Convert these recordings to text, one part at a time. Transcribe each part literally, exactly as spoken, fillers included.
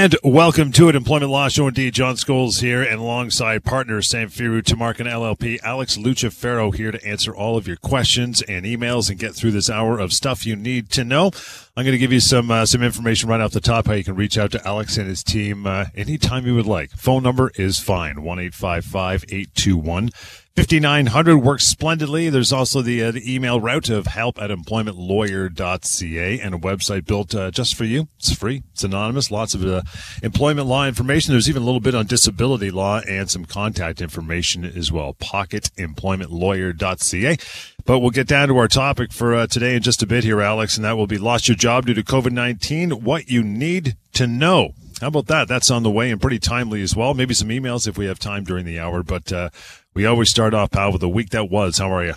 And welcome to it, Employment Law Show. Indeed, John Scholes here, and alongside partner Samfiru Tumarkin L L P, Alex Lucifero here to answer all of your questions and emails and get through this hour of stuff you need to know. I'm going to give you some uh, some information right off the top, how you can reach out to Alex and his team uh, anytime you would like. Phone number is fine, one eight five five, eight two one, five nine zero zero. Works splendidly. There's also the, uh, the email route of help at employment lawyer dot c a and a website built uh, just for you. It's free. It's anonymous. Lots of uh, employment law information. There's even a little bit on disability law and some contact information as well. pocket employment lawyer dot c a. But we'll get down to our topic for uh, today in just a bit here, Alex, and that will be lost your job due to covid nineteen, what you need to know. How about that? That's on the way and pretty timely as well. Maybe some emails if we have time during the hour, but uh, we always start off, pal, with a week that was. How are you?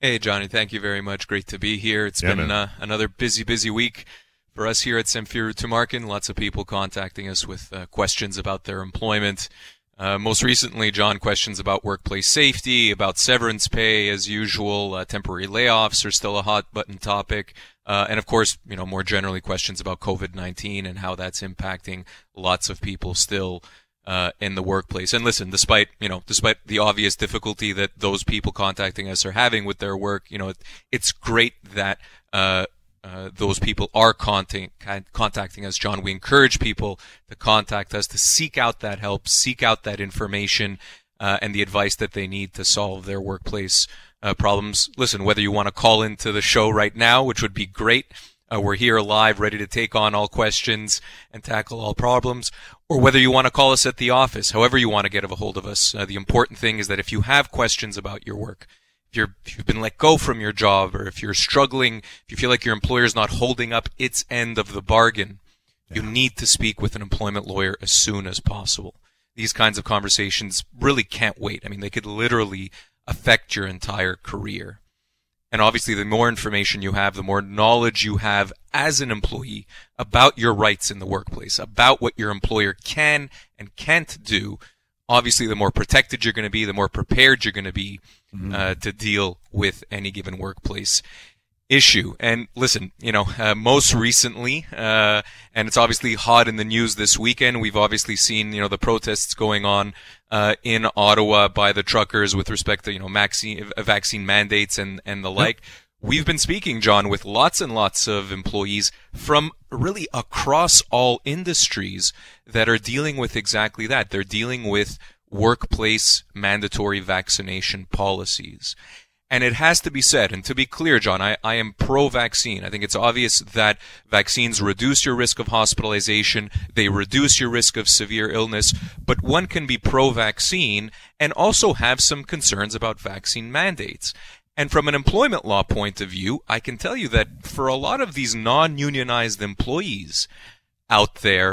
Hey, Johnny. Thank you very much. Great to be here. It's yeah, been uh, another busy, busy week for us here at Samfiru Tumarkin. Lots of people contacting us with uh, questions about their employment. Uh, most recently, John, questions about workplace safety, about severance pay as usual. Uh, temporary layoffs are still a hot button topic. Uh, and of course, you know, more generally questions about covid nineteen and how that's impacting lots of people still, uh, in the workplace. And listen, despite, you know, despite the obvious difficulty that those people contacting us are having with their work, you know, it, it's great that, uh, Uh, those people are contact, contacting us, John. We encourage people to contact us, to seek out that help, seek out that information, uh, and the advice that they need to solve their workplace uh, problems. Listen, whether you want to call into the show right now, which would be great, uh, we're here live, ready to take on all questions and tackle all problems, or whether you want to call us at the office, however you want to get a hold of us. Uh, the important thing is that if you have questions about your work, If, you're, if you've been let go from your job, or if you're struggling, if you feel like your employer's not holding up its end of the bargain, yeah. you need to speak with an employment lawyer as soon as possible. These kinds of conversations really can't wait. I mean, they could literally affect your entire career. And obviously, the more information you have, the more knowledge you have as an employee about your rights in the workplace, about what your employer can and can't do, obviously, the more protected you're going to be, the more prepared you're going to be mm-hmm. uh, to deal with any given workplace issue. And listen, you know, uh, most recently, uh, and it's obviously hot in the news this weekend, we've obviously seen, you know, the protests going on uh, in Ottawa by the truckers with respect to, you know, vaccine, vaccine mandates and, and the like. Yep. We've been speaking, John, with lots and lots of employees from really across all industries that are dealing with exactly that. They're dealing with workplace mandatory vaccination policies. And it has to be said, and to be clear, John, I, I am pro-vaccine. I think it's obvious that vaccines reduce your risk of hospitalization. They reduce your risk of severe illness. But one can be pro-vaccine and also have some concerns about vaccine mandates. And from an employment law point of view, I can tell you that for a lot of these non-unionized employees out there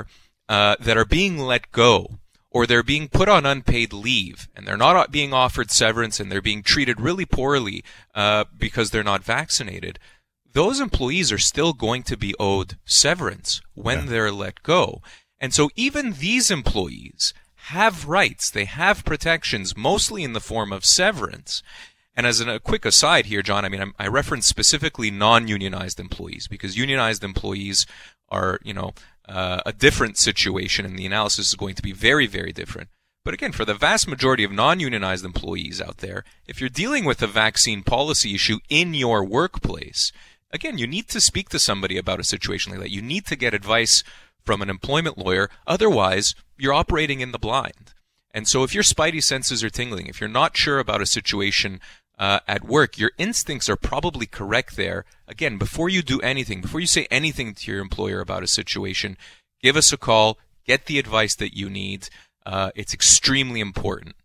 uh, that are being let go, or they're being put on unpaid leave, and they're not being offered severance, and they're being treated really poorly uh, because they're not vaccinated, those employees are still going to be owed severance when yeah. they're let go. And so even these employees have rights. They have protections, mostly in the form of severance. And as a quick aside here, John, I mean, I reference specifically non-unionized employees because unionized employees are, you know, uh, a different situation, and the analysis is going to be very, very different. But again, for the vast majority of non-unionized employees out there, if you're dealing with a vaccine policy issue in your workplace, again, you need to speak to somebody about a situation like that. You need to get advice from an employment lawyer. Otherwise, you're operating in the blind. And so if your spidey senses are tingling, if you're not sure about a situation uh, at work, your instincts are probably correct there. Again, before you do anything, before you say anything to your employer about a situation, give us a call, get the advice that you need. Uh, it's extremely important.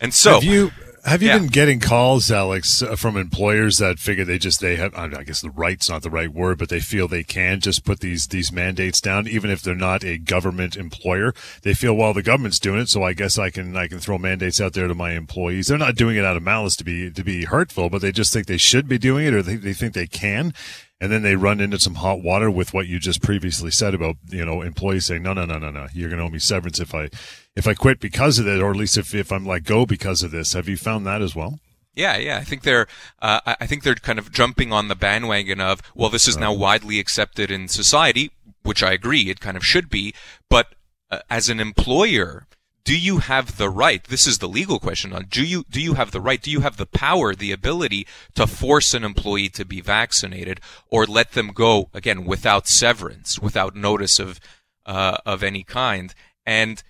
And so... Have you- Have you yeah. been getting calls, Alex, from employers that figure they just they have? I guess the right's not the right word, but they feel they can just put these these mandates down, even if they're not a government employer. They feel, well, the government's doing it, so I guess I can I can throw mandates out there to my employees. They're not doing it out of malice to be to be hurtful, but they just think they should be doing it, or they, they think they can. And then they run into some hot water with what you just previously said about, you know, employees saying, no, no, no, no, no, you're going to owe me severance if I, if I quit because of that, or at least if, if I'm let go because of this. Have you found that as well? Yeah, yeah. I think they're, uh, I think they're kind of jumping on the bandwagon of, well, this is now widely accepted in society, which I agree, it kind of should be. But uh, as an employer, do you have the right? This is the legal question. Do you, do you have the right? Do you have the power, the ability to force an employee to be vaccinated or let them go, again, without severance, without notice of, uh, of any kind? And,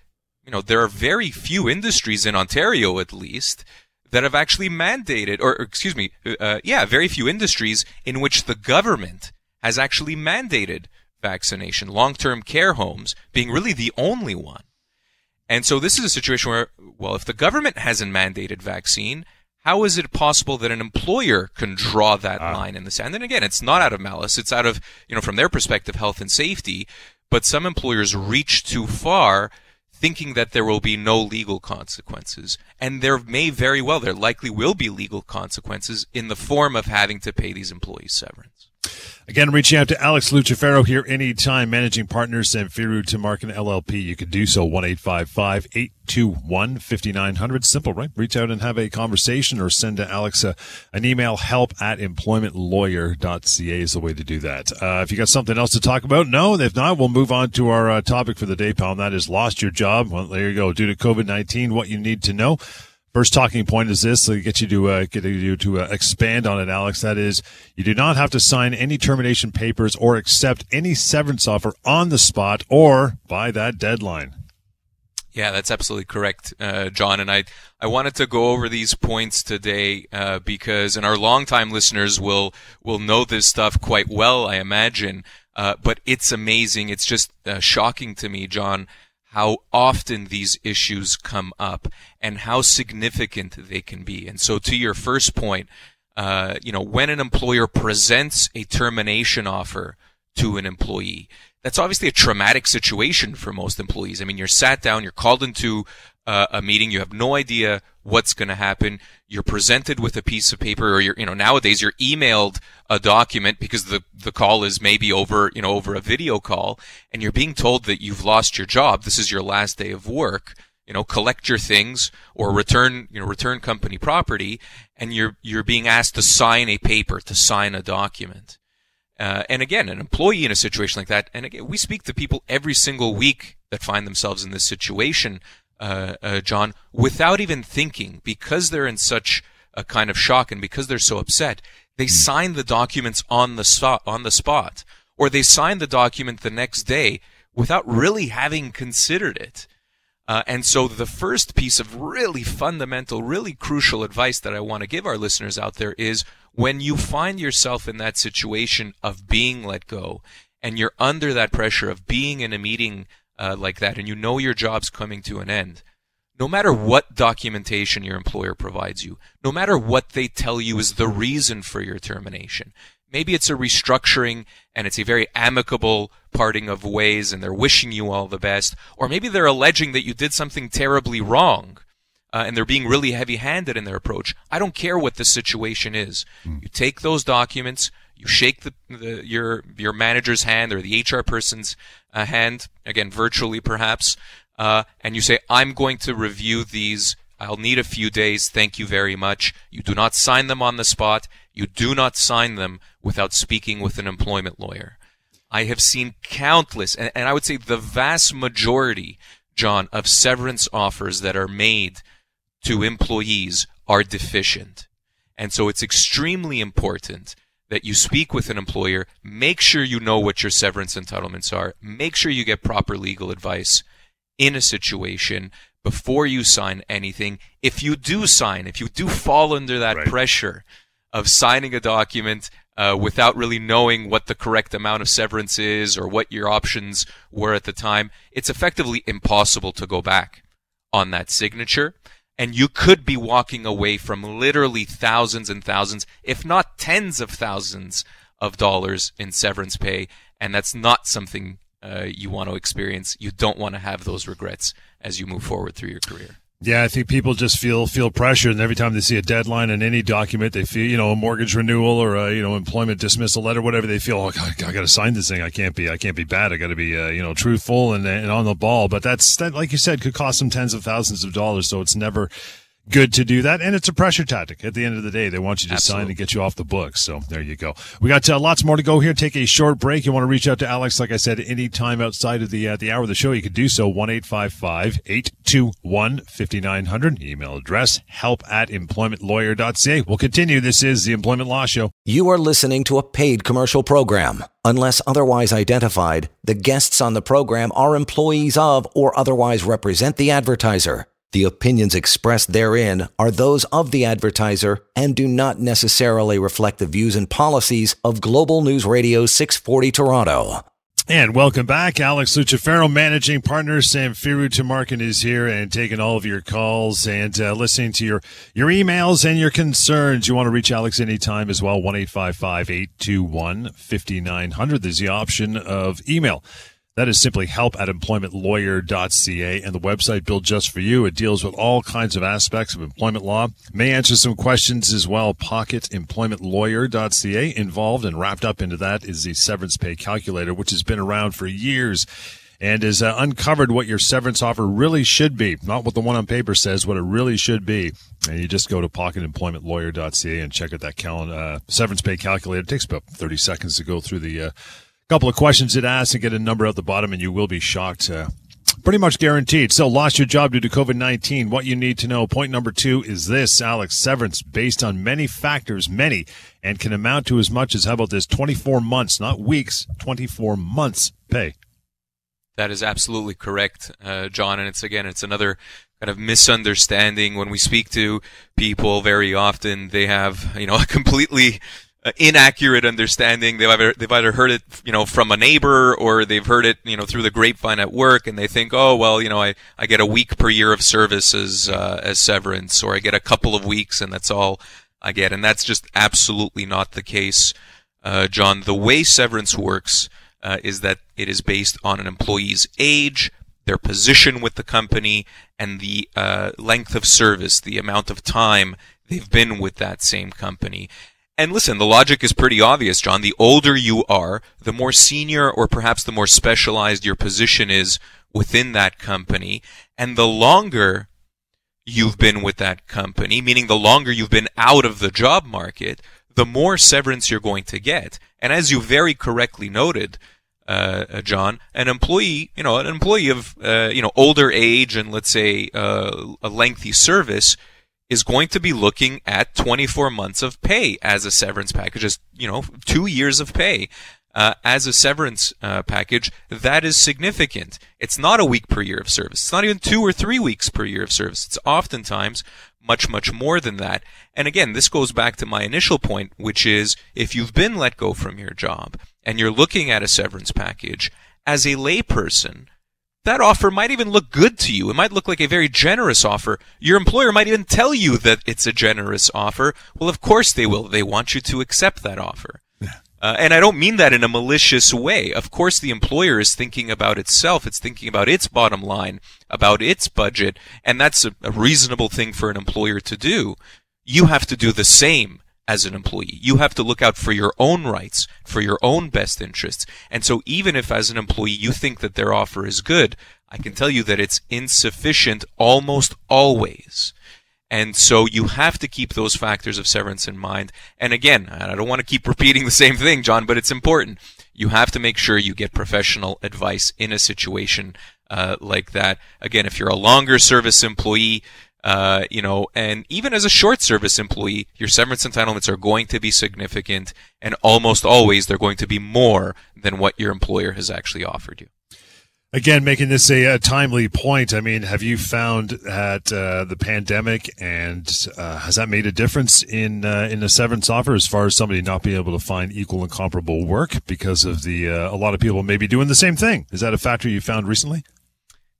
you know, there are very few industries in Ontario, at least, that have actually mandated, or, or excuse me, uh, yeah, very few industries in which the government has actually mandated vaccination. Long-term care homes being really the only one. And so this is a situation where, well, if the government hasn't mandated vaccine, how is it possible that an employer can draw that uh, line in the sand? And again, it's not out of malice. It's out of, you know, from their perspective, health and safety. But some employers reach too far, thinking that there will be no legal consequences. And there may very well, there likely will be legal consequences in the form of having to pay these employees severance. Again, reaching out to Alex Lucifero here anytime, managing partner, Samfiru Tumarkin L L P. You can do so, one eight five five, eight two one, five nine zero zero. Simple, right? Reach out and have a conversation or send to Alex a, an email, help at employment lawyer dot c a is the way to do that. Uh, if you got something else to talk about, no. If not, we'll move on to our uh, topic for the day, pal, and that is lost your job. Well, there you go. Due to COVID nineteen, what you need to know. First talking point is this, so you get you to uh, get you to uh, expand on it, Alex. That is, you do not have to sign any termination papers or accept any severance offer on the spot or by that deadline. Yeah, that's absolutely correct, uh, John. And I, I wanted to go over these points today uh, because, and our longtime listeners will will know this stuff quite well, I imagine. Uh, but it's amazing. It's just uh, shocking to me, John, how often these issues come up and how significant they can be. And so to your first point, uh, you know, when an employer presents a termination offer to an employee, that's obviously a traumatic situation for most employees. I mean, you're sat down, you're called into uh, a meeting, you have no idea what's going to happen. You're presented with a piece of paper, or you're, you know, nowadays you're emailed a document because the, the call is maybe over, you know, over a video call, and you're being told that you've lost your job. This is your last day of work. You know, collect your things or return, you know, return company property, and you're, you're being asked to sign a paper, to sign a document. Uh, and again, an employee in a situation like that, and again, we speak to people every single week that find themselves in this situation, Uh, uh, John, without even thinking, because they're in such a kind of shock and because they're so upset, they sign the documents on the spot, on the spot, or they sign the document the next day without really having considered it. Uh, and so the first piece of really fundamental, really crucial advice that I want to give our listeners out there is when you find yourself in that situation of being let go and you're under that pressure of being in a meeting Uh, like that, and you know your job's coming to an end, no matter what documentation your employer provides you, no matter what they tell you is the reason for your termination. Maybe it's a restructuring and it's a very amicable parting of ways and they're wishing you all the best, or maybe they're alleging that you did something terribly wrong uh, and they're being really heavy-handed in their approach. I don't care what the situation is. You take those documents, you shake the, the, your your manager's hand or the H R person's uh, hand, again, virtually perhaps, uh, and you say, I'm going to review these. I'll need a few days. Thank you very much. You do not sign them on the spot. You do not sign them without speaking with an employment lawyer. I have seen countless, and, and I would say the vast majority, John, of severance offers that are made to employees are deficient. And so it's extremely important that you speak with an employer, make sure you know what your severance entitlements are, make sure you get proper legal advice in a situation before you sign anything. If you do sign, if you do fall under that right pressure of signing a document uh, without really knowing what the correct amount of severance is or what your options were at the time, it's effectively impossible to go back on that signature. And you could be walking away from literally thousands and thousands, if not tens of thousands of dollars in severance pay. And that's not something uh, you want to experience. You don't want to have those regrets as you move forward through your career. Yeah, I think people just feel feel pressure, and every time they see a deadline in any document, they feel, you know, a mortgage renewal or a, you know, employment dismissal letter, whatever, they feel, oh, God, I got to sign this thing. I can't be, I can't be bad. I got to be, uh, you know, truthful and, and on the ball. But that's that, like you said, could cost them tens of thousands of dollars. So it's never good to do that, and it's a pressure tactic. At the end of the day, they want you to Absolutely. sign and get you off the books. So there you go. We got uh, lots more to go here. Take a short break. You want to reach out to Alex, like I said, any time outside of the uh, the hour of the show, you can do so. one eight five five, eight two one, five nine zero zero. Email address help at employment lawyer dot c a. We'll continue. This is the Employment Law Show. You are listening to a paid commercial program. Unless otherwise identified, the guests on the program are employees of or otherwise represent the advertiser. The opinions expressed therein are those of the advertiser and do not necessarily reflect the views and policies of Global News Radio six forty Toronto. And welcome back. Alex Lucifero, managing partner, Samfiru Tumarkin is here and taking all of your calls and uh, listening to your, your emails and your concerns. You want to reach Alex anytime as well, one eight five five, eight two one, five nine zero zero. There's the option of email. That is simply help at employment lawyer dot c a, and the website built just for you. It deals with all kinds of aspects of employment law. May answer some questions as well. pocket employment lawyer dot c a. Involved and wrapped up into that is the severance pay calculator, which has been around for years and has uh, uncovered what your severance offer really should be, not what the one on paper says, what it really should be. And you just go to pocket employment lawyer dot c a and check out that cal- uh, severance pay calculator. It takes about thirty seconds to go through the uh, couple of questions it asks and get a number at the bottom, and you will be shocked. Uh, pretty much guaranteed. So, lost your job due to COVID nineteen. What you need to know. Point number two is this, Alex. Severance based on many factors, many, and can amount to as much as, how about this, twenty-four months, not weeks, twenty-four months pay. That is absolutely correct, uh, John. And it's, again, it's another kind of misunderstanding. When we speak to people very often, they have, you know, a completely Uh, inaccurate understanding. They've either, they've either heard it, you know, from a neighbor, or they've heard it, you know, through the grapevine at work, and they think, oh, well, you know, I, I get a week per year of service as, uh, as severance, or I get a couple of weeks and that's all I get. And that's just absolutely not the case, uh, John. The way severance works, uh, is that it is based on an employee's age, their position with the company, and the, uh, length of service, the amount of time they've been with that same company. And listen, the logic is pretty obvious, John. The older you are, the more senior or perhaps the more specialized your position is within that company, and the longer you've been with that company, meaning the longer you've been out of the job market, the more severance you're going to get. And as you very correctly noted, uh, John, an employee, you know, an employee of, uh, you know, older age and, let's say, uh, a lengthy service, is going to be looking at twenty-four months of pay as a severance package, as, you know, two years of pay uh, as a severance uh, package. That is significant. It's not a week per year of service. It's not even two or three weeks per year of service. It's oftentimes much, much more than that. And again, this goes back to my initial point, which is if you've been let go from your job and you're looking at a severance package, as a layperson, that offer might even look good to you. It might look like a very generous offer. Your employer might even tell you that it's a generous offer. Well, of course they will. They want you to accept that offer. Yeah. Uh, and I don't mean that in a malicious way. Of course, the employer is thinking about itself. It's thinking about its bottom line, about its budget. And that's a, a reasonable thing for an employer to do. You have to do the same as an employee. You have to look out for your own rights, for your own best interests. And so even if as an employee you think that their offer is good, I can tell you that it's insufficient almost always. And so you have to keep those factors of severance in mind. And again, I don't want to keep repeating the same thing, John, but it's important. You have to make sure you get professional advice in a situation uh, like that. Again, if you're a longer service employee, Uh, you know, and even as a short service employee, your severance entitlements are going to be significant, and almost always they're going to be more than what your employer has actually offered you. Again, making this a, a timely point. I mean, have you found that uh, the pandemic and uh, has that made a difference in uh, in the severance offer as far as somebody not being able to find equal and comparable work because of the uh, a lot of people maybe doing the same thing? Is that a factor you found recently?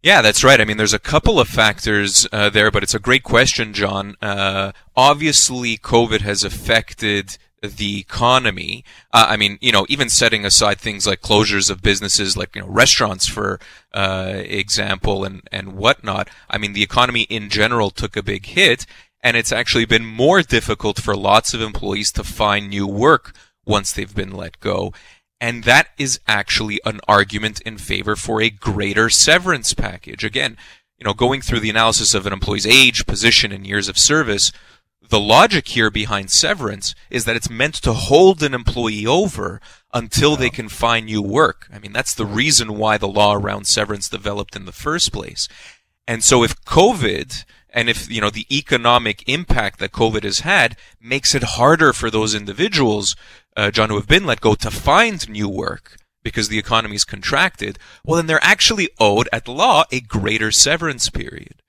Yeah, that's right. I mean, there's a couple of factors uh, there, but it's a great question, John. Uh, obviously, COVID has affected the economy. Uh, I mean, you know, even setting aside things like closures of businesses, like, you know, restaurants, for uh, example, and, and whatnot. I mean, the economy in general took a big hit, and it's actually been more difficult for lots of employees to find new work once they've been let go. And that is actually an argument in favor for a greater severance package. Again, you know, going through the analysis of an employee's age, position, and years of service, the logic here behind severance is that it's meant to hold an employee over until they can find new work. I mean, that's the reason why the law around severance developed in the first place. And so if COVID, and if, you know, the economic impact that COVID has had makes it harder for those individuals, uh, John, who have been let go to find new work because the economy's contracted, well, then they're actually owed at law a greater severance period.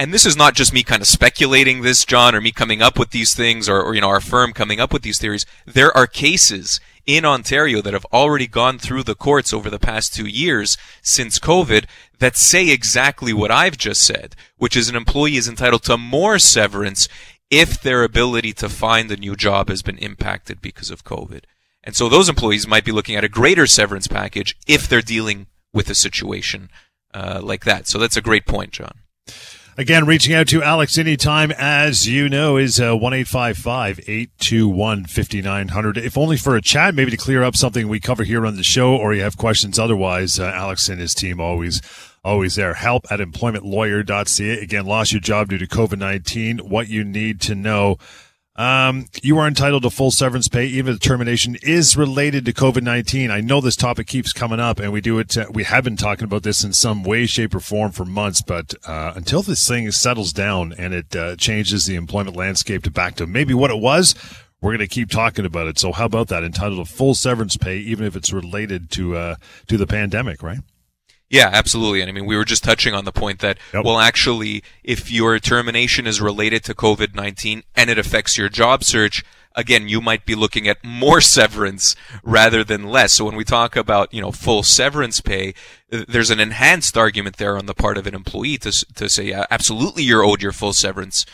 And this is not just me kind of speculating this, John, or me coming up with these things, or, or, you know, our firm coming up with these theories. There are cases in Ontario that have already gone through the courts over the past two years since COVID that say exactly what I've just said, which is an employee is entitled to more severance if their ability to find a new job has been impacted because of COVID. And so those employees might be looking at a greater severance package if they're dealing with a situation uh, like that. So that's a great point, John. Again, reaching out to Alex anytime, as you know, is one eight five five, eight two one, five nine zero zero. If only for a chat, maybe to clear up something we cover here on the show, or you have questions otherwise, uh, Alex and his team always always there. Help at employment lawyer dot c a. Again, lost your job due to COVID nineteen, what you need to know. Um, you are entitled to full severance pay, even if the termination is related to COVID nineteen. I know this topic keeps coming up, and we do it. Uh, we have been talking about this in some way, shape, or form for months. But uh, until this thing settles down and it uh, changes the employment landscape to back to maybe what it was, we're going to keep talking about it. So how about that? Entitled to full severance pay, even if it's related to uh, to the pandemic, right? Yeah, absolutely. And I mean, we were just touching on the point that, yep. well, actually, if your termination is related to COVID nineteen and it affects your job search, again, you might be looking at more severance rather than less. So when we talk about, you know, full severance pay, there's an enhanced argument there on the part of an employee to to say, yeah, absolutely, you're owed your full severance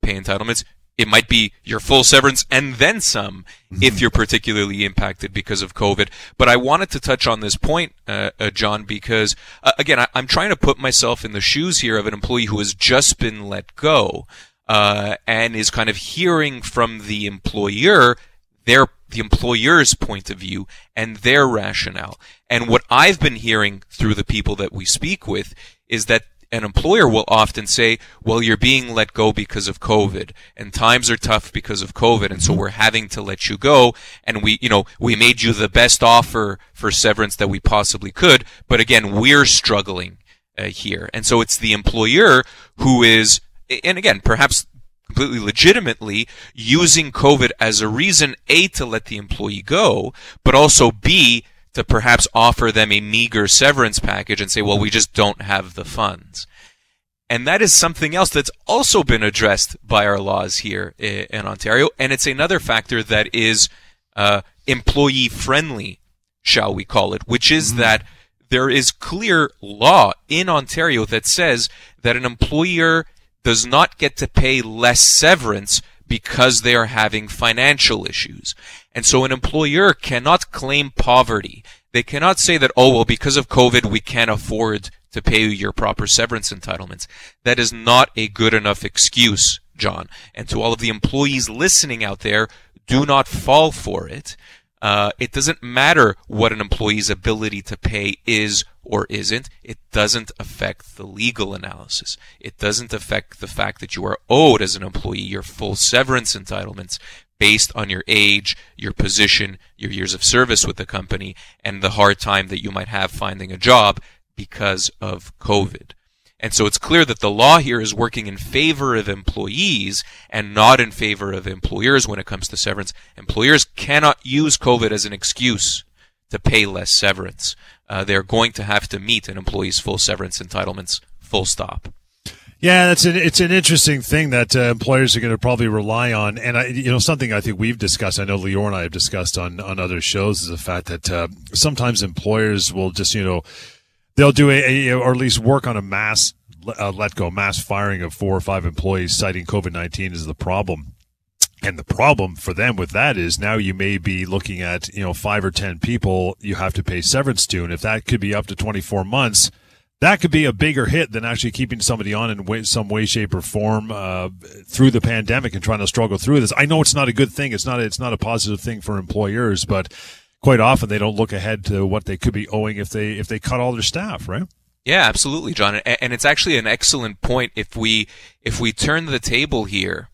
pay entitlements. It might be your full severance and then some if you're particularly impacted because of COVID. But I wanted to touch on this point, uh, uh, John, because, uh, again, I, I'm trying to put myself in the shoes here of an employee who has just been let go uh, and is kind of hearing from the employer, their the employer's point of view and their rationale. And what I've been hearing through the people that we speak with is that an employer will often say, well, you're being let go because of COVID, and times are tough because of COVID, and so we're having to let you go, and we, you know, we made you the best offer for severance that we possibly could, but again, we're struggling uh, here. And so it's the employer who is, and again, perhaps completely legitimately, using COVID as a reason, A, to let the employee go, but also B, to perhaps offer them a meager severance package and say, well, we just don't have the funds. And that is something else that's also been addressed by our laws here in Ontario, and it's another factor that is uh, employee-friendly, shall we call it, which is that there is clear law in Ontario that says that an employer does not get to pay less severance because they are having financial issues. And so an employer cannot claim poverty. They cannot say that, oh, well, because of COVID, we can't afford to pay you your proper severance entitlements. That is not a good enough excuse, John. And to all of the employees listening out there, do not fall for it. Uh, it doesn't matter what an employee's ability to pay is or isn't. It doesn't affect the legal analysis. It doesn't affect the fact that you are owed as an employee your full severance entitlements based on your age, your position, your years of service with the company, and the hard time that you might have finding a job because of COVID. And so it's clear that the law here is working in favor of employees and not in favor of employers when it comes to severance. Employers cannot use COVID as an excuse to pay less severance. Uh, they're going to have to meet an employee's full severance entitlements, full stop. Yeah, that's an, it's an interesting thing that uh, employers are going to probably rely on. And, I, you know, something I think we've discussed, I know Lior and I have discussed on, on other shows, is the fact that uh, sometimes employers will just, you know, they'll do a, a, or at least work on a mass uh, let go, mass firing of four or five employees, citing COVID nineteen as the problem. And the problem for them with that is now you may be looking at, you know, five or ten people you have to pay severance to. And if that could be up to twenty-four months, that could be a bigger hit than actually keeping somebody on in some way, shape, or form uh, through the pandemic and trying to struggle through this. I know it's not a good thing. It's not, it's not a positive thing for employers, but quite often they don't look ahead to what they could be owing if they, if they cut all their staff, right? Yeah, absolutely, John. And it's actually an excellent point. If we, if we turn the table here,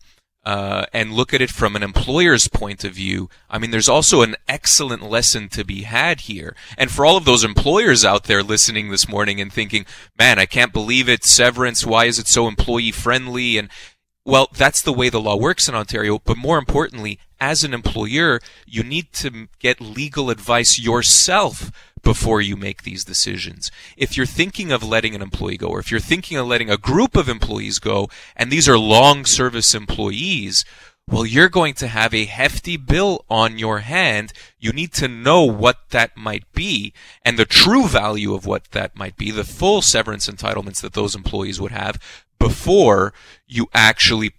Uh, and look at it from an employer's point of view, I mean, there's also an excellent lesson to be had here. And for all of those employers out there listening this morning and thinking, man, I can't believe it, severance, why is it so employee-friendly? And, well, that's the way the law works in Ontario. But more importantly, as an employer, you need to get legal advice yourself before you make these decisions. If you're thinking of letting an employee go, or if you're thinking of letting a group of employees go, and these are long service employees, well, you're going to have a hefty bill on your hand. You need to know what that might be and the true value of what that might be, the full severance entitlements that those employees would have before you actually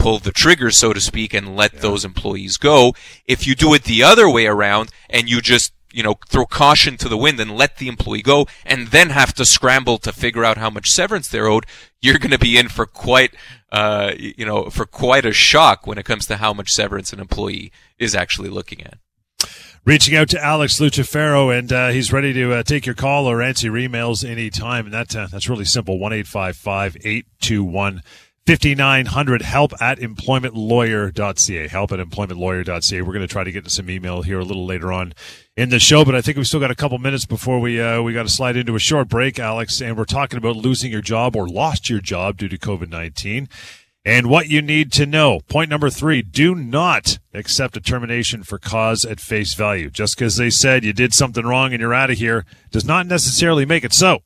pull the trigger, so to speak, and let yeah. those employees go. If you do it the other way around and you just you know, throw caution to the wind and let the employee go and then have to scramble to figure out how much severance they're owed, you're going to be in for quite, uh, you know, for quite a shock when it comes to how much severance an employee is actually looking at. Reaching out to Alex Lucifero, and uh, he's ready to uh, take your call or answer your emails anytime. And that, uh, that's really simple, one eight five five, eight two one, five nine zero zero, help at employment lawyer dot c a, help at employment lawyer dot c a. We're going to try to get to some email here a little later on in the show, but I think we've still got a couple minutes before we uh, we got to slide into a short break, Alex, and we're talking about losing your job or lost your job due to COVID nineteen and what you need to know. Point number three, do not accept a termination for cause at face value. Just because they said you did something wrong and you're out of here does not necessarily make it so.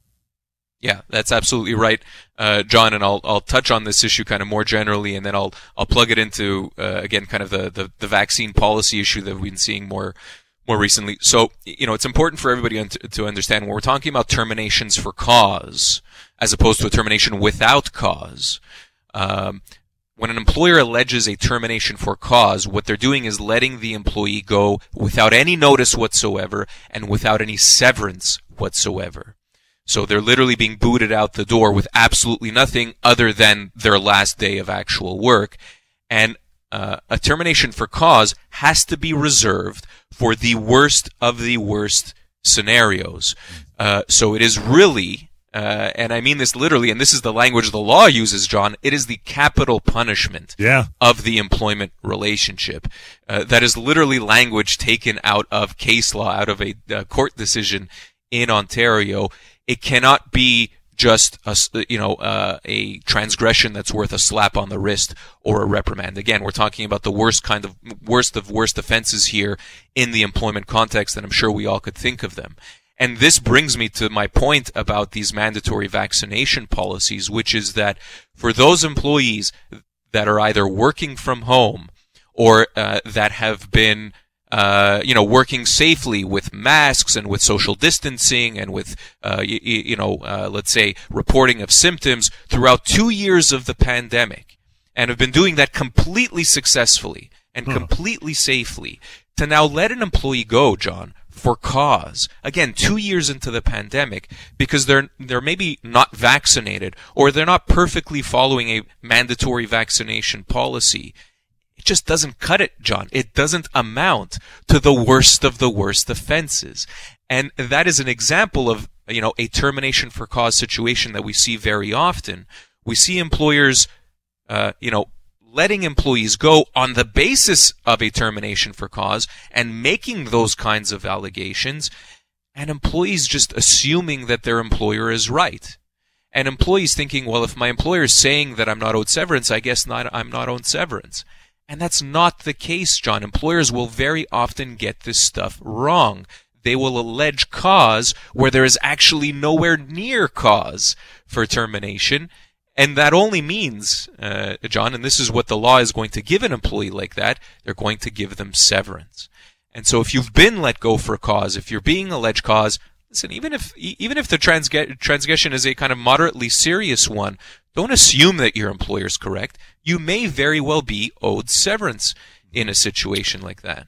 Yeah, that's absolutely right, uh, John, and I'll I'll touch on this issue kind of more generally, and then I'll I'll plug it into uh, again kind of the, the the vaccine policy issue that we've been seeing more more recently. So you know, it's important for everybody un- to understand when we're talking about terminations for cause as opposed to a termination without cause. Um, when an employer alleges a termination for cause, what they're doing is letting the employee go without any notice whatsoever and without any severance whatsoever. So they're literally being booted out the door with absolutely nothing other than their last day of actual work. And uh, a termination for cause has to be reserved for the worst of the worst scenarios. Uh, so it is really, uh, and I mean this literally, and this is the language the law uses, John, it is the capital punishment yeah. of the employment relationship. Uh, that is literally language taken out of case law, out of a, a court decision in Ontario. It cannot be just a, you know, uh, a transgression that's worth a slap on the wrist or a reprimand. Again, we're talking about the worst kind of worst of worst offenses here in the employment context, and I'm sure we all could think of them. And this brings me to my point about these mandatory vaccination policies, which is that for those employees that are either working from home or uh, that have been Uh, you know, working safely with masks and with social distancing and with, uh, you, you know, uh, let's say reporting of symptoms throughout two years of the pandemic, and have been doing that completely successfully and hmm. completely safely, to now let an employee go, John, for cause. Again, two years into the pandemic, because they're, they're maybe not vaccinated or they're not perfectly following a mandatory vaccination policy. It just doesn't cut it, John. It doesn't amount to the worst of the worst offenses. And that is an example of, you know, a termination for cause situation that we see very often. We see employers, uh, you know, letting employees go on the basis of a termination for cause and making those kinds of allegations, and employees just assuming that their employer is right. And employees thinking, well, if my employer is saying that I'm not owed severance, I guess not, I'm not owed severance. And that's not the case, John. Employers will very often get this stuff wrong. They will allege cause where there is actually nowhere near cause for termination. And that only means, uh, John, and this is what the law is going to give an employee like that, they're going to give them severance. And so if you've been let go for cause, if you're being alleged cause, listen, even if even if the transge- transgression is a kind of moderately serious one, don't assume that your employer's correct. you may very well be owed severance in a situation like that.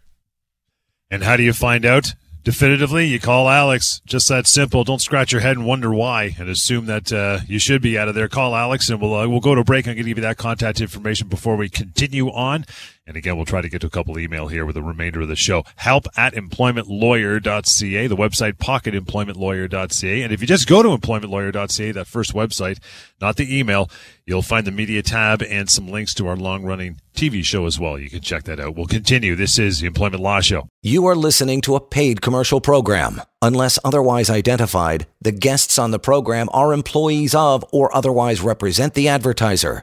And how do you find out definitively? You call Alex. Just that simple. Don't scratch your head and wonder why and assume that uh, you should be out of there. Call Alex, and we'll uh, we'll go to a break. I'm going to give you that contact information before we continue on. And again, we'll try to get to a couple email here with the remainder of the show. Help at employment lawyer dot c a, the website pocket employment lawyer dot c a. And if you just go to employment lawyer dot c a, that first website, not the email, you'll find the media tab and some links to our long-running T V show as well. You can check that out. We'll continue. This is the Employment Law Show. You are listening to a paid commercial program. Unless otherwise identified, the guests on the program are employees of or otherwise represent the advertiser.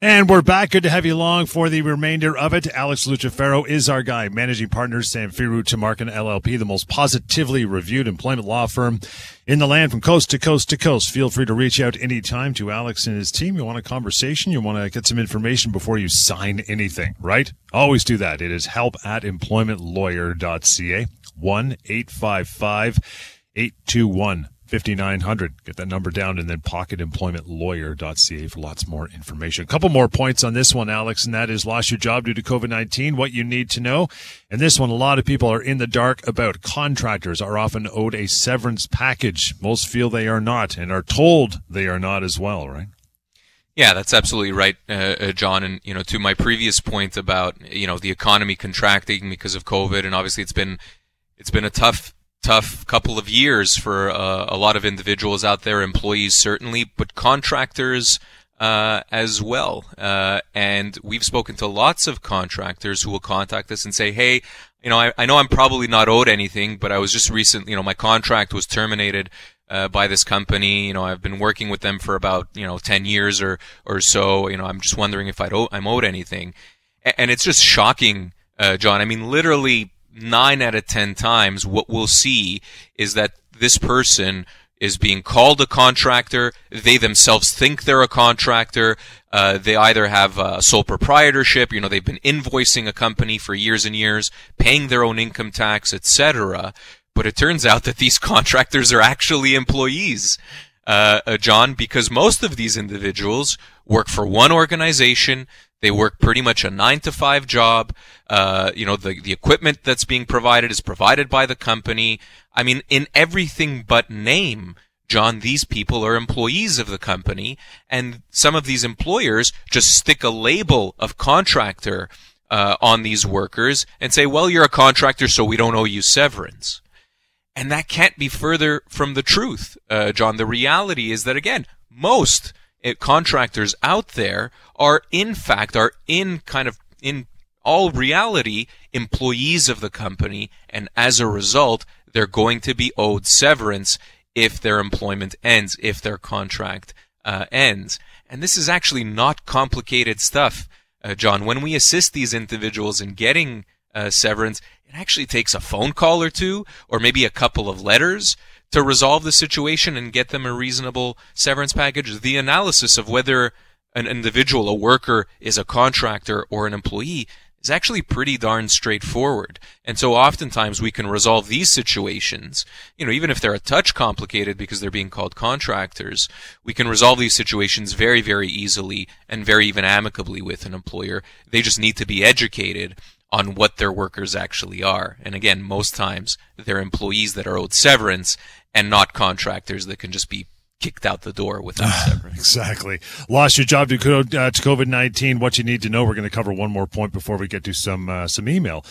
And we're back. Good to have you along for the remainder of it. Alex Lucifero is our guy. Managing partner, Samfiru Tumarkin L L P, the most positively reviewed employment law firm in the land from coast to coast to coast. Feel free to reach out anytime to Alex and his team. You want a conversation? You want to get some information before you sign anything, right? Always do that. It is help at employment lawyer dot c a, one eight five five, eight two one, five nine zero zero. Get that number down, and then pocket employment lawyer dot c a for lots more information. A couple more points on this one, Alex, and that is lost your job due to COVID nineteen, what you need to know. And this one, a lot of people are in the dark about. Contractors are often owed a severance package. Most feel they are not and are told they are not as well, right? Yeah, that's absolutely right, uh, John. And, you know, to my previous point about, you know, the economy contracting because of COVID, and obviously it's been, it's been a tough Tough couple of years for uh, a lot of individuals out there, employees certainly, but contractors uh, as well. Uh, and we've spoken to lots of contractors who will contact us and say, hey, you know, I, I know I'm probably not owed anything, but I was just recently, you know, my contract was terminated uh, by this company. You know, I've been working with them for about, you know, ten years or, or so. You know, I'm just wondering if I'd owe, I'm owed anything. And, and it's just shocking, uh, John. I mean, literally, nine out of ten times, what we'll see is that this person is being called a contractor. They themselves think they're a contractor. Uh, they either have a sole proprietorship, you know, they've been invoicing a company for years and years, paying their own income tax, et cetera. But it turns out that these contractors are actually employees, uh, uh, John, because most of these individuals work for one organization. They work pretty much a nine to five job. Uh, you know, the, the equipment that's being provided is provided by the company. I mean, in everything but name, John, these people are employees of the company. And some of these employers just stick a label of contractor, uh, on these workers and say, well, you're a contractor, so we don't owe you severance. And that can't be further from the truth, uh, John. The reality is that, again, most It, contractors out there are in fact, are in kind of, in all reality, employees of the company, and as a result, they're going to be owed severance if their employment ends, if their contract uh, ends. And this is actually not complicated stuff, uh, John. When we assist these individuals in getting uh, severance, it actually takes a phone call or two, or maybe a couple of letters, to resolve the situation and get them a reasonable severance package. The analysis of whether an individual, a worker, is a contractor or an employee is actually pretty darn straightforward. And so oftentimes we can resolve these situations, you know, even if they're a touch complicated because they're being called contractors, we can resolve these situations very, very easily and very even amicably with an employer. They just need to be educated on what their workers actually are. And again, most times they're employees that are owed severance and not contractors that can just be kicked out the door without severance. Exactly. Lost your job due to COVID nineteen, what you need to know. We're going to cover one more point before we get to some uh, some email.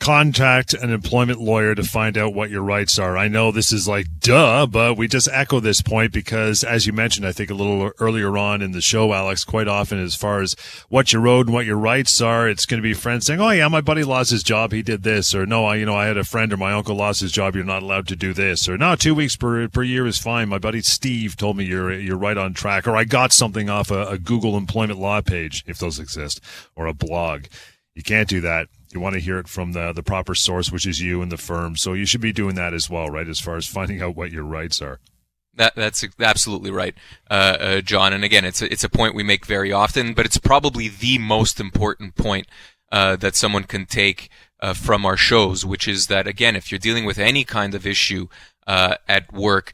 Contact an employment lawyer to find out what your rights are. I know this is like, duh, but we just echo this point because, as you mentioned, I think a little earlier on in the show, Alex, quite often as far as what you're owed and what your rights are, it's going to be friends saying, oh, yeah, my buddy lost his job. He did this. Or, no, I, you know, I had a friend or my uncle lost his job. You're not allowed to do this. Or, no, two weeks per, per year is fine. My buddy Steve told me you're you're right on track. Or I got something off a, a Google employment law page, if those exist, or a blog. You can't do that. You want to hear it from the, the proper source, which is you and the firm. So you should be doing that as well, right, as far as finding out what your rights are. That, that's absolutely right, uh, uh, John. And again, it's a, it's a point we make very often, but it's probably the most important point uh, that someone can take uh, from our shows, which is that, again, if you're dealing with any kind of issue uh, at work,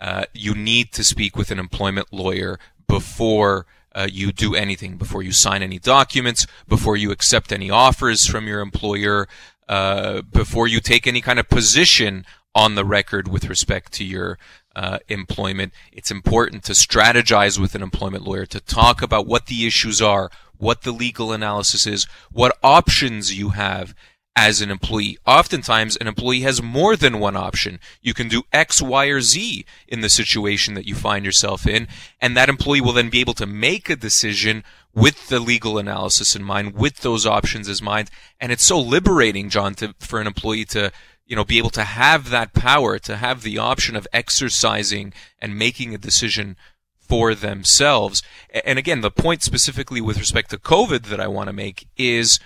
uh, you need to speak with an employment lawyer before uh, you do anything, before you sign any documents, before you accept any offers from your employer, uh, before you take any kind of position on the record with respect to your uh, employment. It's important to strategize with an employment lawyer, to talk about what the issues are, what the legal analysis is, what options you have as an employee. Oftentimes, an employee has more than one option. You can do X, Y, or Z in the situation that you find yourself in, and that employee will then be able to make a decision with the legal analysis in mind, with those options in mind. And it's so liberating, John, to, for an employee to you know, be able to have that power, to have the option of exercising and making a decision for themselves. And again, the point specifically with respect to COVID that I want to make is,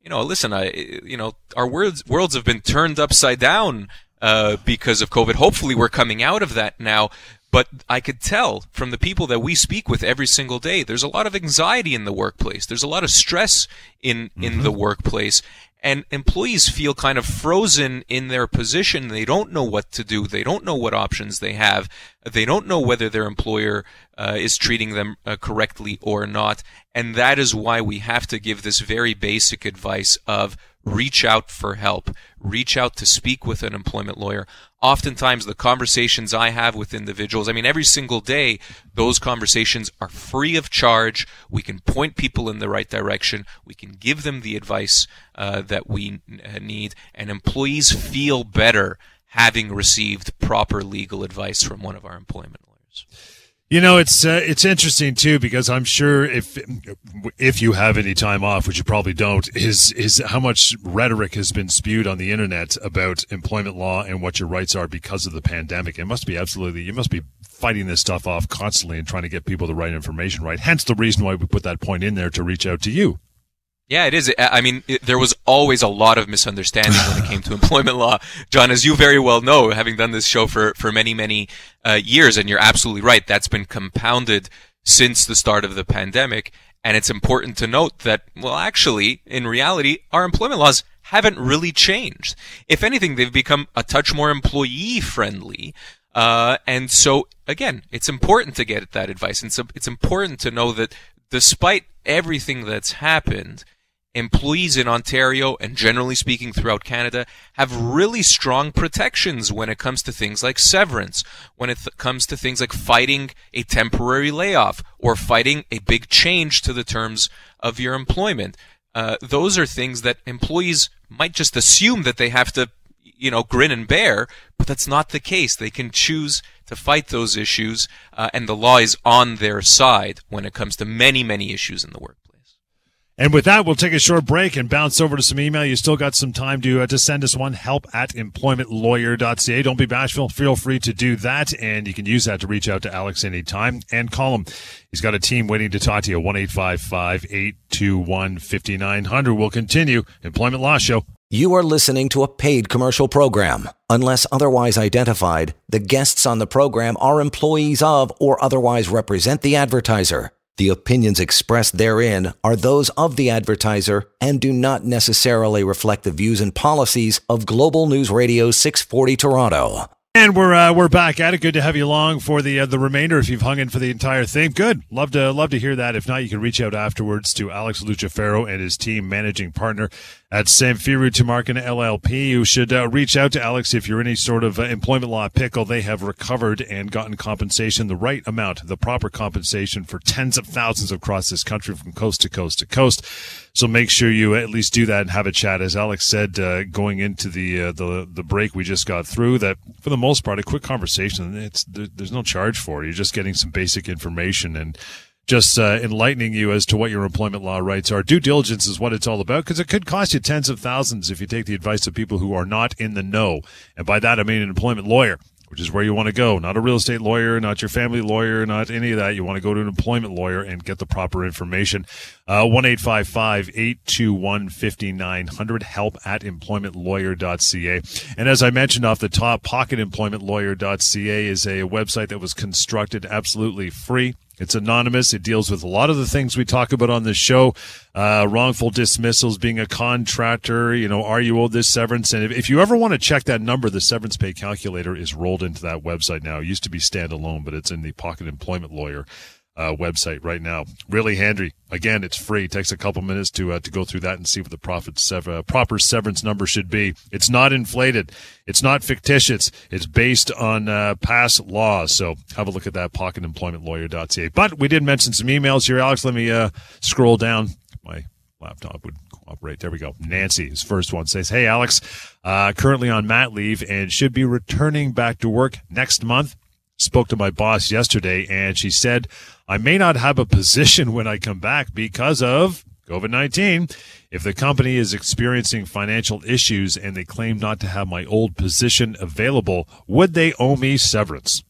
you know, listen, I, you know, our worlds, worlds have been turned upside down uh, because of COVID. Hopefully we're coming out of that now. But I could tell from the people that we speak with every single day, there's a lot of anxiety in the workplace. There's a lot of stress in, in mm-hmm. the workplace. And employees feel kind of frozen in their position. They don't know what to do. They don't know what options they have. They don't know whether their employer uh, is treating them uh, correctly or not. And that is why we have to give this very basic advice of reach out for help. Reach out to speak with an employment lawyer. Oftentimes the conversations I have with individuals, I mean, every single day, those conversations are free of charge. We can point people in the right direction. We can give them the advice uh, that we need. And employees feel better having received proper legal advice from one of our employment lawyers. You know, it's uh, it's interesting too, because I'm sure if if you have any time off, which you probably don't, is is how much rhetoric has been spewed on the internet about employment law and what your rights are because of the pandemic. It must be absolutely, you must be fighting this stuff off constantly and trying to get people the right information, right? Hence the reason why we put that point in there to reach out to you. Yeah, it is. I mean, it, there was always a lot of misunderstanding when it came to employment law, John, as you very well know, having done this show for, for many, many uh, years. And you're absolutely right. That's been compounded since the start of the pandemic. And it's important to note that, well, actually, in reality, our employment laws haven't really changed. If anything, they've become a touch more employee friendly. Uh, and so, again, it's important to get that advice. And so it's important to know that despite everything that's happened, employees in Ontario and generally speaking throughout Canada have really strong protections when it comes to things like severance, when it th- comes to things like fighting a temporary layoff or fighting a big change to the terms of your employment. Uh, those are things that employees might just assume that they have to, you know, grin and bear, but that's not the case. They can choose to fight those issues, uh, and the law is on their side when it comes to many, many issues in the workplace. And with that, we'll take a short break and bounce over to some email. You still got some time to uh, to send us one, help at employment lawyer dot c a. Don't be bashful. Feel free to do that, and you can use that to reach out to Alex anytime and call him. He's got a team waiting to talk to you, one eight five five, eight two one, five nine zero zero. We'll continue. Employment Law Show. You are listening to a paid commercial program. Unless otherwise identified, the guests on the program are employees of or otherwise represent the advertiser. The opinions expressed therein are those of the advertiser and do not necessarily reflect the views and policies of Global News Radio six forty Toronto. And we're uh, we're back at it. Good to have you along for the uh, the remainder. If you've hung in for the entire thing, good. Love to love to hear that. If not, you can reach out afterwards to Alex Lucifero and his team, managing partner at Samfiru Tumarkin L L P. You should uh, reach out to Alex if you're in any sort of uh, employment law pickle. They have recovered and gotten compensation, the right amount, the proper compensation for tens of thousands across this country from coast to coast to coast. So make sure you at least do that and have a chat. As Alex said, uh, going into the, uh, the the break we just got through, that for the most part, a quick conversation, it's there, there's no charge for it. You're just getting some basic information and just uh, enlightening you as to what your employment law rights are. Due diligence is what it's all about, because it could cost you tens of thousands if you take the advice of people who are not in the know. And by that, I mean an employment lawyer, which is where you want to go. Not a real estate lawyer, not your family lawyer, not any of that. You want to go to an employment lawyer and get the proper information. Uh, one eight five five, eight two one, five nine zero zero, help at employment lawyer dot c a. And as I mentioned off the top, pocket employment lawyer dot c a is a website that was constructed absolutely free It's anonymous. It deals with a lot of the things we talk about on this show, uh, wrongful dismissals, being a contractor, you know, are you owed this severance? And if, if you ever want to check that number, the severance pay calculator is rolled into that website now. It used to be standalone, but it's in the Pocket Employment Lawyer uh, website right now. Really handy. Again, it's free. It takes a couple minutes to uh, to go through that and see what the profit sever- uh, proper severance number should be. It's not inflated. It's not fictitious. It's based on uh, past laws. So have a look at that, pocket employment lawyer dot c a. But we did mention some emails here, Alex. Let me uh, scroll down. My laptop would cooperate. There we go. Nancy's first one says, hey, Alex, uh, currently on mat leave and should be returning back to work next month. Spoke to my boss yesterday, and she said, I may not have a position when I come back because of covid nineteen. If the company is experiencing financial issues and they claim not to have my old position available, would they owe me severance?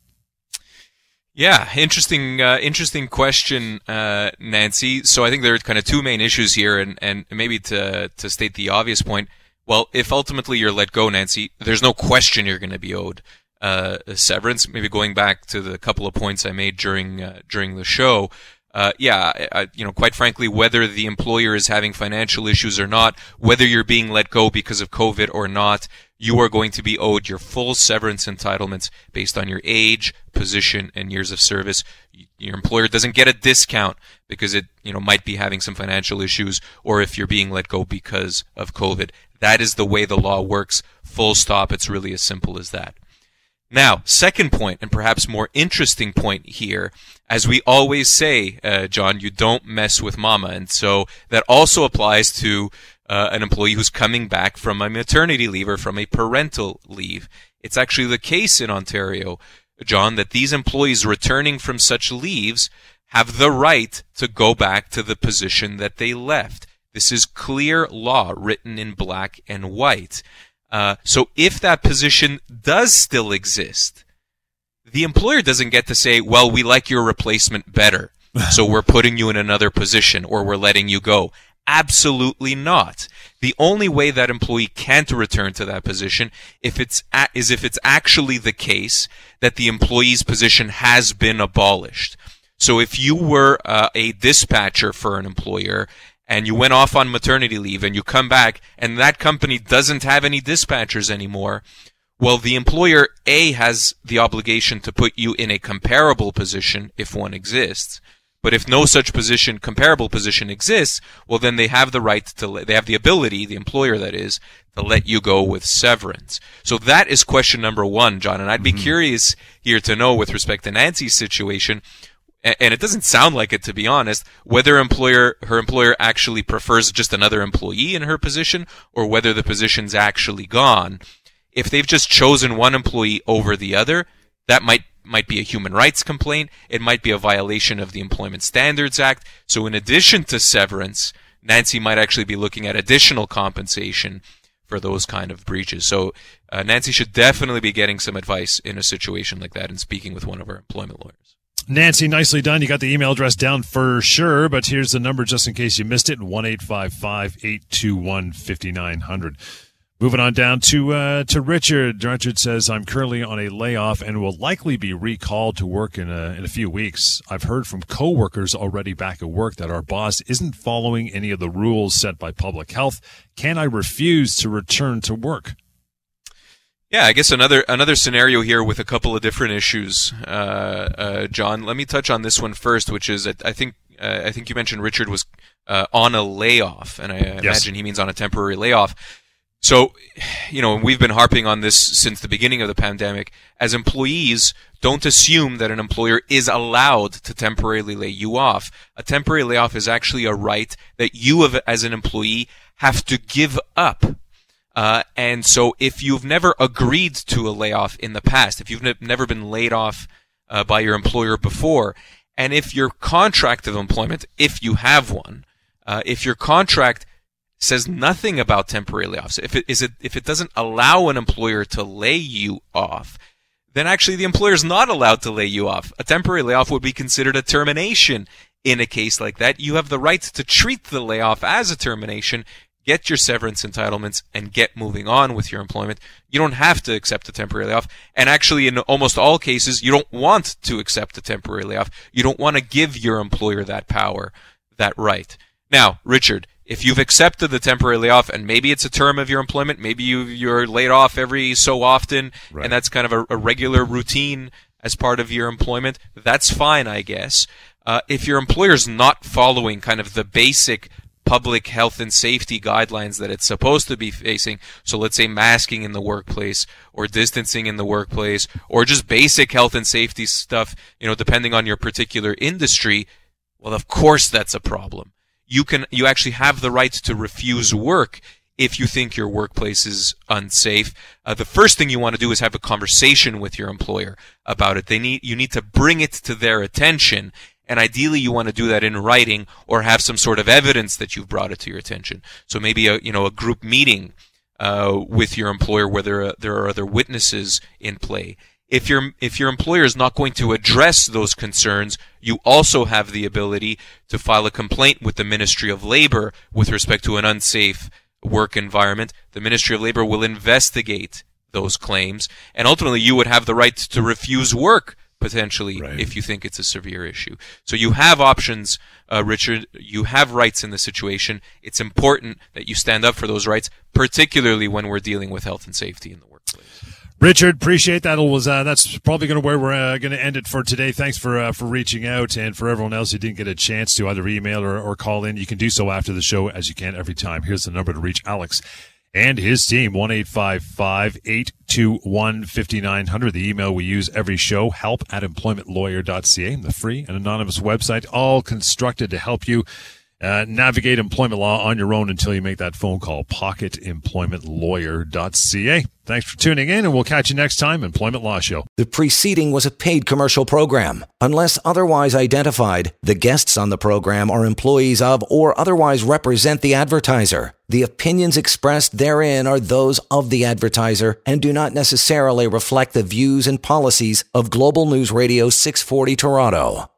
Yeah, interesting, uh, interesting question, uh, Nancy. So I think there are kind of two main issues here, and, and maybe to, to state the obvious point, well, if ultimately you're let go, Nancy, there's no question you're going to be owed Uh, severance. Maybe going back to the couple of points I made during uh, during the show, uh, yeah, I, I, you know, quite frankly, whether the employer is having financial issues or not, whether you're being let go because of COVID or not, you are going to be owed your full severance entitlements based on your age, position, and years of service. Your employer doesn't get a discount because it, you know, might be having some financial issues, or if you're being let go because of COVID. That is the way the law works. Full stop. It's really as simple as that. Now, second point, and perhaps more interesting point here, as we always say, uh, John, you don't mess with mama. And so that also applies to uh, an employee who's coming back from a maternity leave or from a parental leave. It's actually the case in Ontario, John, that these employees returning from such leaves have the right to go back to the position that they left. This is clear law written in black and white. Uh, so if that position does still exist, the employer doesn't get to say, well, we like your replacement better, so we're putting you in another position or we're letting you go. Absolutely not. The only way that employee can't return to that position if it's a- is if it's actually the case that the employee's position has been abolished. So if you were uh, a dispatcher for an employer and you went off on maternity leave and you come back and that company doesn't have any dispatchers anymore, well, the employer, A, has the obligation to put you in a comparable position if one exists. But if no such position, comparable position exists, well, then they have the right to, they have the ability, the employer that is, to let you go with severance. So that is question number one, John. And I'd be mm-hmm. curious here to know, with respect to Nancy's situation, and it doesn't sound like it, to be honest, whether employer her employer actually prefers just another employee in her position or whether the position's actually gone. If they've just chosen one employee over the other, that might might be a human rights complaint. It might be a violation of the Employment Standards Act. So in addition to severance, Nancy might actually be looking at additional compensation for those kind of breaches. So uh, Nancy should definitely be getting some advice in a situation like that and speaking with one of our employment lawyers. Nancy, nicely done. You got the email address down for sure, but here's the number just in case you missed it, one eight five five, eight two one, five nine zero zero. Moving on down to uh, to Richard. Richard says, I'm currently on a layoff and will likely be recalled to work in a, in a few weeks. I've heard from coworkers already back at work that our boss isn't following any of the rules set by public health. Can I refuse to return to work? Yeah, I guess another another scenario here with a couple of different issues, uh, uh, John. Let me touch on this one first, which is I, I think uh, I think you mentioned Richard was uh, on a layoff, and I yes. imagine he means on a temporary layoff. So, you know, we've been harping on this since the beginning of the pandemic. As employees, don't assume that an employer is allowed to temporarily lay you off. A temporary layoff is actually a right that you, have, as an employee, have to give up. Uh, and so if you've never agreed to a layoff in the past, if you've ne- never been laid off uh, by your employer before, and if your contract of employment, if you have one, uh, if your contract says nothing about temporary layoffs, if it, is it, if it doesn't allow an employer to lay you off, then actually the employer is not allowed to lay you off. A temporary layoff would be considered a termination in a case like that. You have the right to treat the layoff as a termination, get your severance entitlements and get moving on with your employment. You don't have to accept a temporary layoff. And actually, in almost all cases, you don't want to accept a temporary layoff. You don't want to give your employer that power, that right. Now, Richard, if you've accepted the temporary layoff, and maybe it's a term of your employment, maybe you, you're laid off every so often, right, and that's kind of a, a regular routine as part of your employment, that's fine, I guess. Uh, if your employer's not following kind of the basic public health and safety guidelines that it's supposed to be facing, so let's say masking in the workplace or distancing in the workplace or just basic health and safety stuff, you know, depending on your particular industry, well, of course that's a problem. You can, you actually have the right to refuse work if you think your workplace is unsafe. Uh, the first thing you want to do is have a conversation with your employer about it. They need, you need to bring it to their attention. And ideally you want to do that in writing or have some sort of evidence that you've brought it to your attention. So maybe a, you know, a group meeting, uh, with your employer where there are, there are other witnesses in play. If your, if your employer is not going to address those concerns, you also have the ability to file a complaint with the Ministry of Labor with respect to an unsafe work environment. The Ministry of Labor will investigate those claims, and ultimately you would have the right to refuse work, potentially, right, if you think it's a severe issue. So you have options, uh, Richard. You have rights in the situation. It's important that you stand up for those rights, particularly when we're dealing with health and safety in the workplace. Richard, appreciate that. It was, uh, that's probably going to where we're uh, going to end it for today. Thanks for uh, for reaching out, and for everyone else who didn't get a chance to either email or, or call in, you can do so after the show, as you can every time. Here's the number to reach Alex and his team, one eight five five, eight two one, five nine zero zero. The email we use every show, help at employment lawyer dot c a, the free and anonymous website, all constructed to help you Uh, navigate employment law on your own until you make that phone call. pocket employment lawyer dot c a. Thanks for tuning in, and we'll catch you next time. Employment Law Show. The preceding was a paid commercial program. Unless otherwise identified, the guests on the program are employees of or otherwise represent the advertiser. The opinions expressed therein are those of the advertiser and do not necessarily reflect the views and policies of Global News Radio six forty Toronto.